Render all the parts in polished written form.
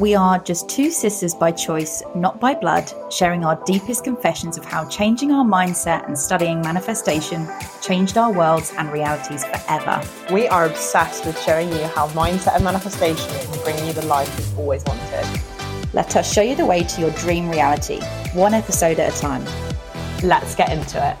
We are just two sisters by choice, not by blood, sharing our deepest confessions of how changing our mindset and studying manifestation changed our worlds and realities forever. We are obsessed with showing you how mindset and manifestation can bring you the life you've always wanted. Let us show you the way to your dream reality, one episode at a time. Let's get into it.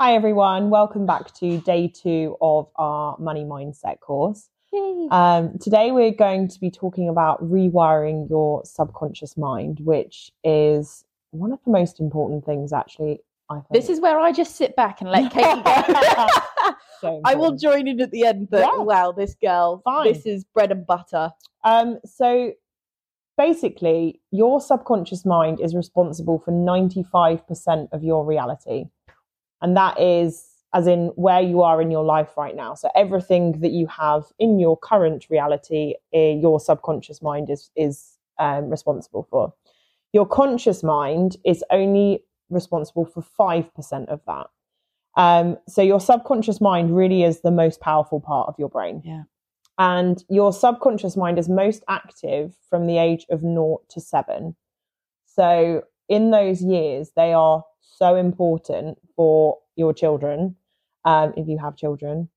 Hi everyone, welcome back to day 2 of our money mindset course. Today we're going to be talking about rewiring your subconscious mind, which is one of the most important things actually, I think. This is where I just sit back and let Katie go. So I will join in at the end, but yeah. Wow, this girl, fine. This is bread and butter. So basically your subconscious mind is responsible for 95% of your reality. And that is as in where you are in your life right now. So everything that you have in your current reality, your subconscious mind is responsible for. Your conscious mind is only responsible for 5% of that. So your subconscious mind really is the most powerful part of your brain. Yeah. And your subconscious mind is most active from the age of 0 to 7. So in those years, they are so important for your children, if you have children,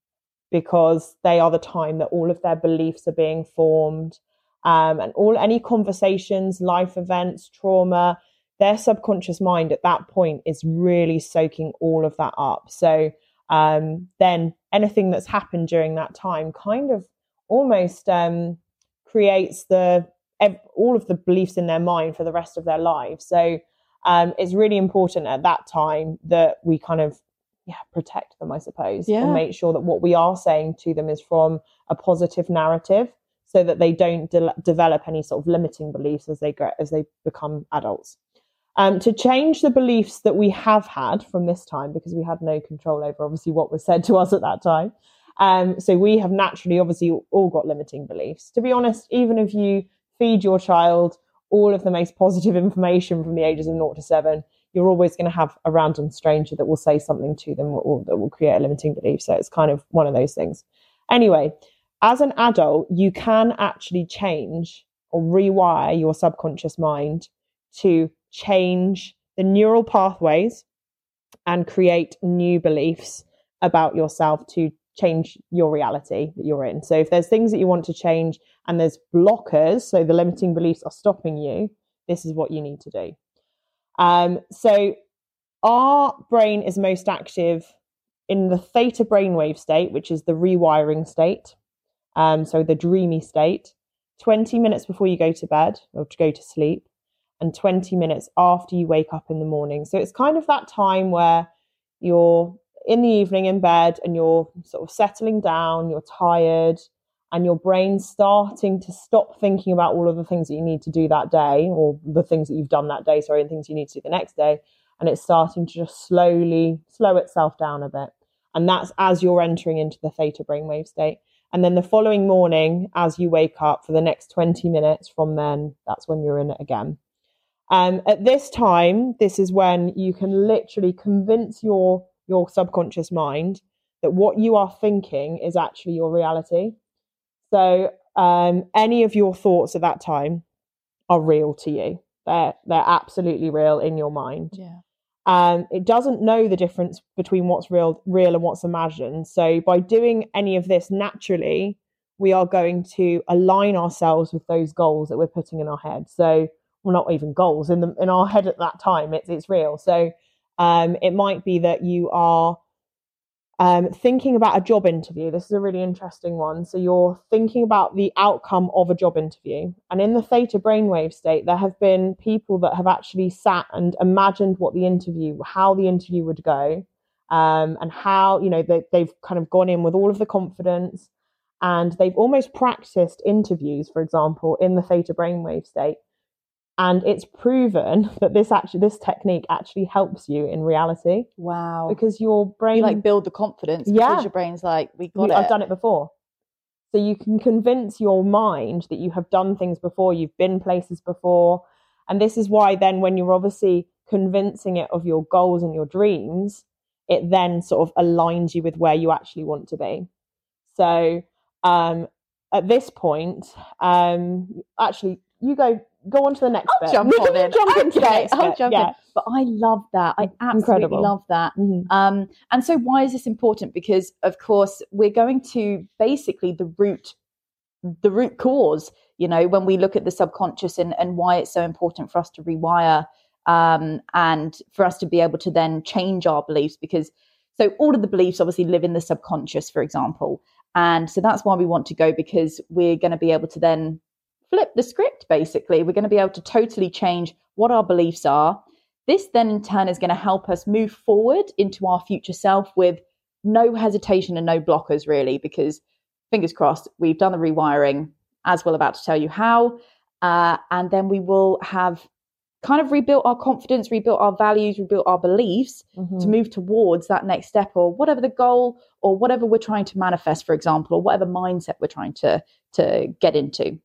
because they are the time that all of their beliefs are being formed, and any conversations, life events, trauma, their subconscious mind at that point is really soaking all of that up. So then anything that's happened during that time kind of almost creates all of the beliefs in their mind for the rest of their lives. So it's really important at that time that we kind of protect them, I suppose, and make sure that what we are saying to them is from a positive narrative so that they don't develop any sort of limiting beliefs as they become adults. To change the beliefs that we have had from this time, because we had no control over obviously what was said to us at that time. So we have naturally obviously all got limiting beliefs. To be honest, even if you feed your child all of the most positive information from the ages of 0 to 7, you're always going to have a random stranger that will say something to them or that will create a limiting belief. So it's kind of one of those things. Anyway, as an adult, you can actually change or rewire your subconscious mind to change the neural pathways and create new beliefs about yourself to change your reality that you're in. So if there's things that you want to change and there's blockers, so the limiting beliefs are stopping you, this is what you need to do. So our brain is most active in the theta brainwave state, which is the rewiring state, so the dreamy state, 20 minutes before you go to bed or to go to sleep, and 20 minutes after you wake up in the morning. So it's kind of that time where you're in the evening in bed and you're sort of settling down, you're tired, and your brain's starting to stop thinking about all of the things that you need to do that day, or the things that you've done that day, and things you need to do the next day. And it's starting to just slowly slow itself down a bit. And that's as you're entering into the theta brainwave state. And then the following morning, as you wake up for the next 20 minutes from then, that's when you're in it again. At this time, this is when you can literally convince your subconscious mind that what you are thinking is actually your reality. So any of your thoughts at that time are real to you. They're absolutely real in your mind. Yeah. It doesn't know the difference between what's real and what's imagined. So by doing any of this naturally, we are going to align ourselves with those goals that we're putting in our head. So well, not even goals in our head at that time. It's real. So it might be that you are thinking about a job interview. This is a really interesting one. So you're thinking about the outcome of a job interview. And in the theta brainwave state, there have been people that have actually sat and imagined how the interview would go, and how, you know, they've kind of gone in with all of the confidence and they've almost practiced interviews, for example, in the theta brainwave state. And it's proven that this technique actually helps you in reality. Wow. Because your brain... You like build the confidence because your brain's like, we got it. I've done it before. So you can convince your mind that you have done things before, you've been places before. And this is why then when you're obviously convincing it of your goals and your dreams, it then sort of aligns you with where you actually want to be. So at this point, actually, you go on to the next bit. I'll jump in. But I love that. I absolutely love that. Mm-hmm. And so why is this important? Because, of course, we're going to basically the root cause, you know, when we look at the subconscious and why it's so important for us to rewire and for us to be able to then change our beliefs. Because so all of the beliefs obviously live in the subconscious, for example. And so that's why we want to go, because we're going to be able to then flip the script, basically. We're going to be able to totally change what our beliefs are. This then in turn is going to help us move forward into our future self with no hesitation and no blockers, really, because fingers crossed, we've done the rewiring, as we're about to tell you how. And then we will have kind of rebuilt our confidence, rebuilt our values, rebuilt our beliefs to move towards that next step, or whatever the goal or whatever we're trying to manifest, for example, or whatever mindset we're trying to get into.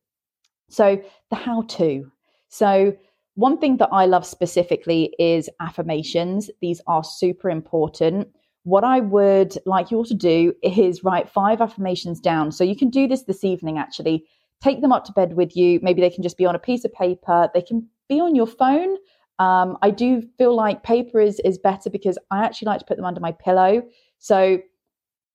So the how-to. So one thing that I love specifically is affirmations. These are super important. What I would like you all to do is write 5 affirmations down. So you can do this evening, actually. Take them up to bed with you. Maybe they can just be on a piece of paper. They can be on your phone. I do feel like paper is better, because I actually like to put them under my pillow. So,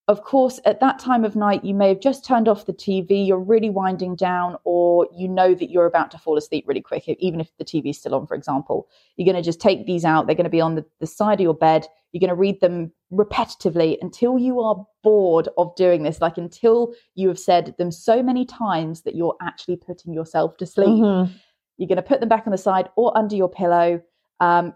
of course, at that time of night, you may have just turned off the TV, you're really winding down, or you know that you're about to fall asleep really quick, even if the TV's still on, for example. You're going to just take these out. They're going to be on the side of your bed. You're going to read them repetitively until you are bored of doing this, like until you have said them so many times that you're actually putting yourself to sleep. Mm-hmm. You're going to put them back on the side or under your pillow.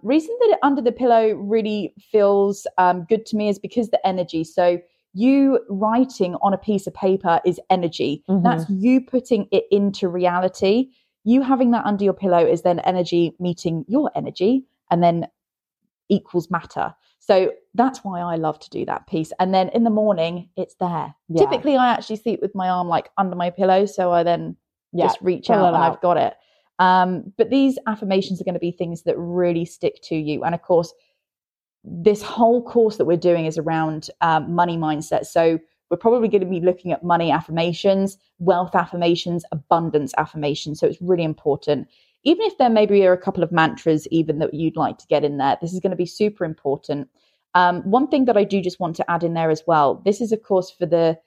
Reason that under the pillow really feels good to me is because the energy. So you writing on a piece of paper is energy. Mm-hmm. That's you putting it into reality. You having that under your pillow is then energy meeting your energy, and then equals matter. So that's why I love to do that piece. And then in the morning, it's there. Yeah. Typically, I actually sleep with my arm like under my pillow, so I then just reach out and I've got it. But these affirmations are going to be things that really stick to you. And of course, this whole course that we're doing is around money mindset. So we're probably going to be looking at money affirmations, wealth affirmations, abundance affirmations. So it's really important. Even if there maybe are a couple of mantras even that you'd like to get in there, this is going to be super important. One thing that I do just want to add in there as well, this is, of course, for the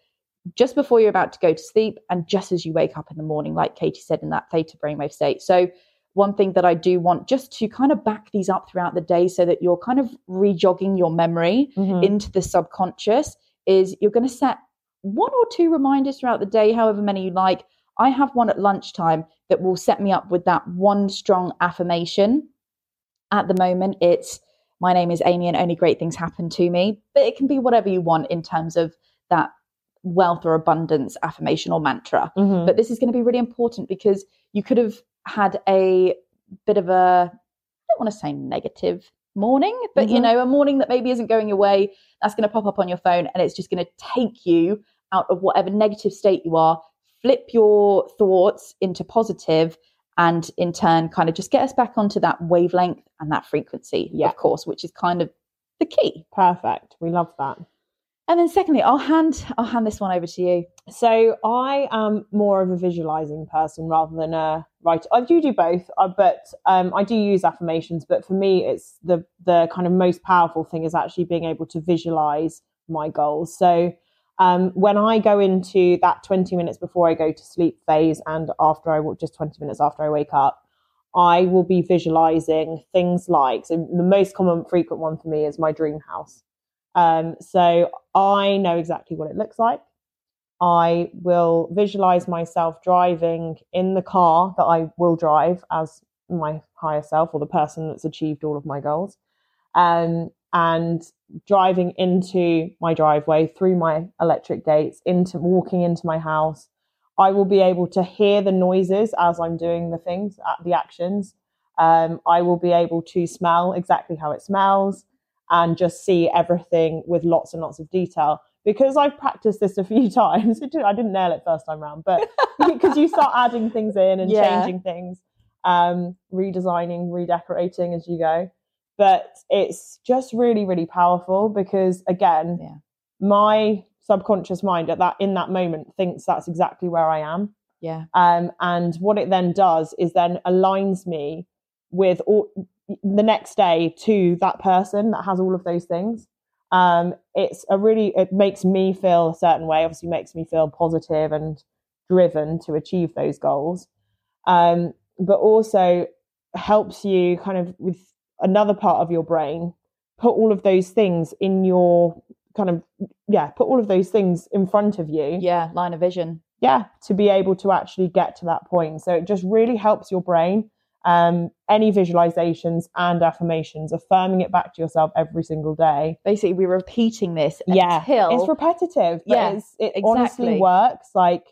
just before you're about to go to sleep and just as you wake up in the morning, like Katie said, in that theta brainwave state. So one thing that I do want just to kind of back these up throughout the day so that you're kind of rejogging your memory into the subconscious is you're going to set 1 or 2 reminders throughout the day, however many you like. I have one at lunchtime that will set me up with that one strong affirmation. At the moment, it's my name is Amy and only great things happen to me. But it can be whatever you want in terms of that wealth or abundance affirmation or mantra. Mm-hmm. But this is going to be really important because you could have had a bit of a, I don't want to say negative morning, but you know, a morning that maybe isn't going your way, that's going to pop up on your phone and it's just going to take you out of whatever negative state you are, flip your thoughts into positive, and in turn kind of just get us back onto that wavelength and that frequency, of course, which is kind of the key. Perfect. We love that. And then secondly, I'll hand this one over to you. So I am more of a visualizing person rather than a writer. I do both, but I do use affirmations. But for me, it's the kind of most powerful thing is actually being able to visualize my goals. So when I go into that 20 minutes before I go to sleep phase and after I walk, just 20 minutes after I wake up, I will be visualizing things like, so the most common frequent one for me is my dream house. So I know exactly what it looks like. I will visualize myself driving in the car that I will drive as my higher self or the person that's achieved all of my goals, and driving into my driveway, through my electric gates, into walking into my house. I will be able to hear the noises as I'm doing the things, the actions. I will be able to smell exactly how it smells, and just see everything with lots and lots of detail. Because I've practiced this a few times. I didn't nail it first time round, but because you start adding things in and changing things, redesigning, redecorating as you go. But it's just really, really powerful because, again, my subconscious mind in that moment thinks that's exactly where I am. Yeah. And what it then does is then aligns me with the next day to that person that has all of those things. It makes me feel a certain way, obviously makes me feel positive and driven to achieve those goals. But also helps you kind of with another part of your brain, put all of those things in your kind of, put all of those things in front of you. Yeah. Line of vision. Yeah. To be able to actually get to that point. So it just really helps your brain. Any visualizations and affirmations, affirming it back to yourself every single day. Basically, we're repeating this until... It's repetitive, but it honestly works. Like,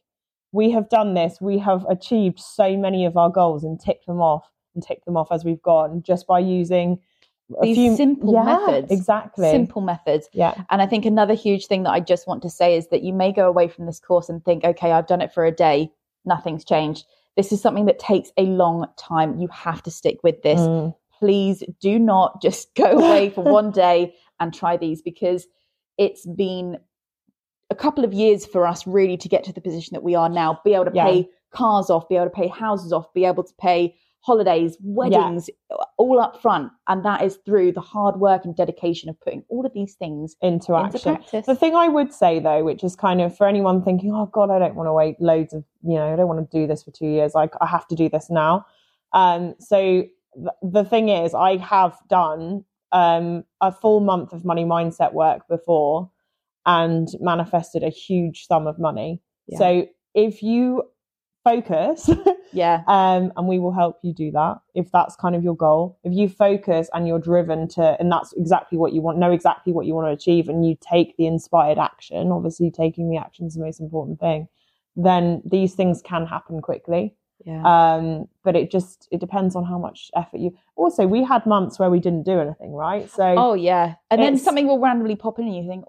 we have done this. We have achieved so many of our goals and ticked them off as we've gone just by using... These simple methods. Yeah. And I think another huge thing that I just want to say is that you may go away from this course and think, okay, I've done it for a day. Nothing's changed. This is something that takes a long time. You have to stick with this. Please do not just go away for one day and try these, because it's been a couple of years for us really to get to the position that we are now, be able to pay cars off, be able to pay houses off, be able to pay holidays, weddings, all up front. And that is through the hard work and dedication of putting all of these things into action. The thing I would say though, which is kind of for anyone thinking, oh God, I don't want to wait loads of, I don't want to do this for 2 years. I have to do this now. So the thing is, I have done a full month of money mindset work before and manifested a huge sum of money. Yeah. So if you focus, and we will help you do that if that's kind of your goal. If you focus and you're driven to, and that's exactly what you want, know exactly what you want to achieve, and you take the inspired action, obviously taking the action is the most important thing, then these things can happen quickly. But it depends on how much effort you... Also, we had months where we didn't do anything, right? So and then something will randomly pop in and you think,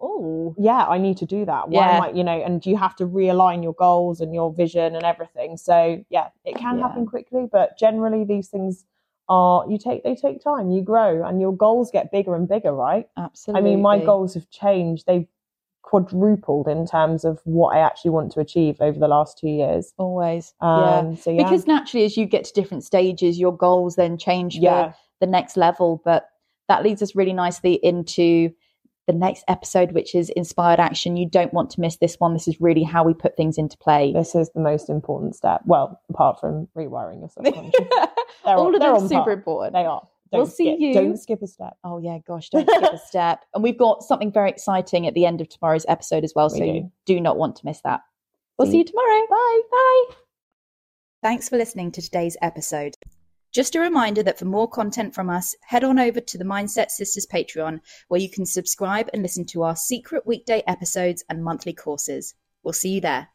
I need to do that. Why am I, and you have to realign your goals and your vision and everything. So it can happen quickly, but generally these things are, they take time. You grow and your goals get bigger and bigger, right? Absolutely. I mean, my goals have changed. They've quadrupled in terms of what I actually want to achieve over the last 2 years. Always. Because naturally, as you get to different stages, your goals then change for the next level. But that leads us really nicely into the next episode, which is inspired action. You don't want to miss this one. This is really how we put things into play. This is the most important step. Well, apart from rewiring your subconscious. All of them are super important. They are. Don't skip a step. Oh yeah, gosh, don't skip a step. And we've got something very exciting at the end of tomorrow's episode as well. You do not want to miss that. We'll see you tomorrow. Bye. Bye. Thanks for listening to today's episode. Just a reminder that for more content from us, head on over to the Mindset Sisters Patreon, where you can subscribe and listen to our secret weekday episodes and monthly courses. We'll see you there.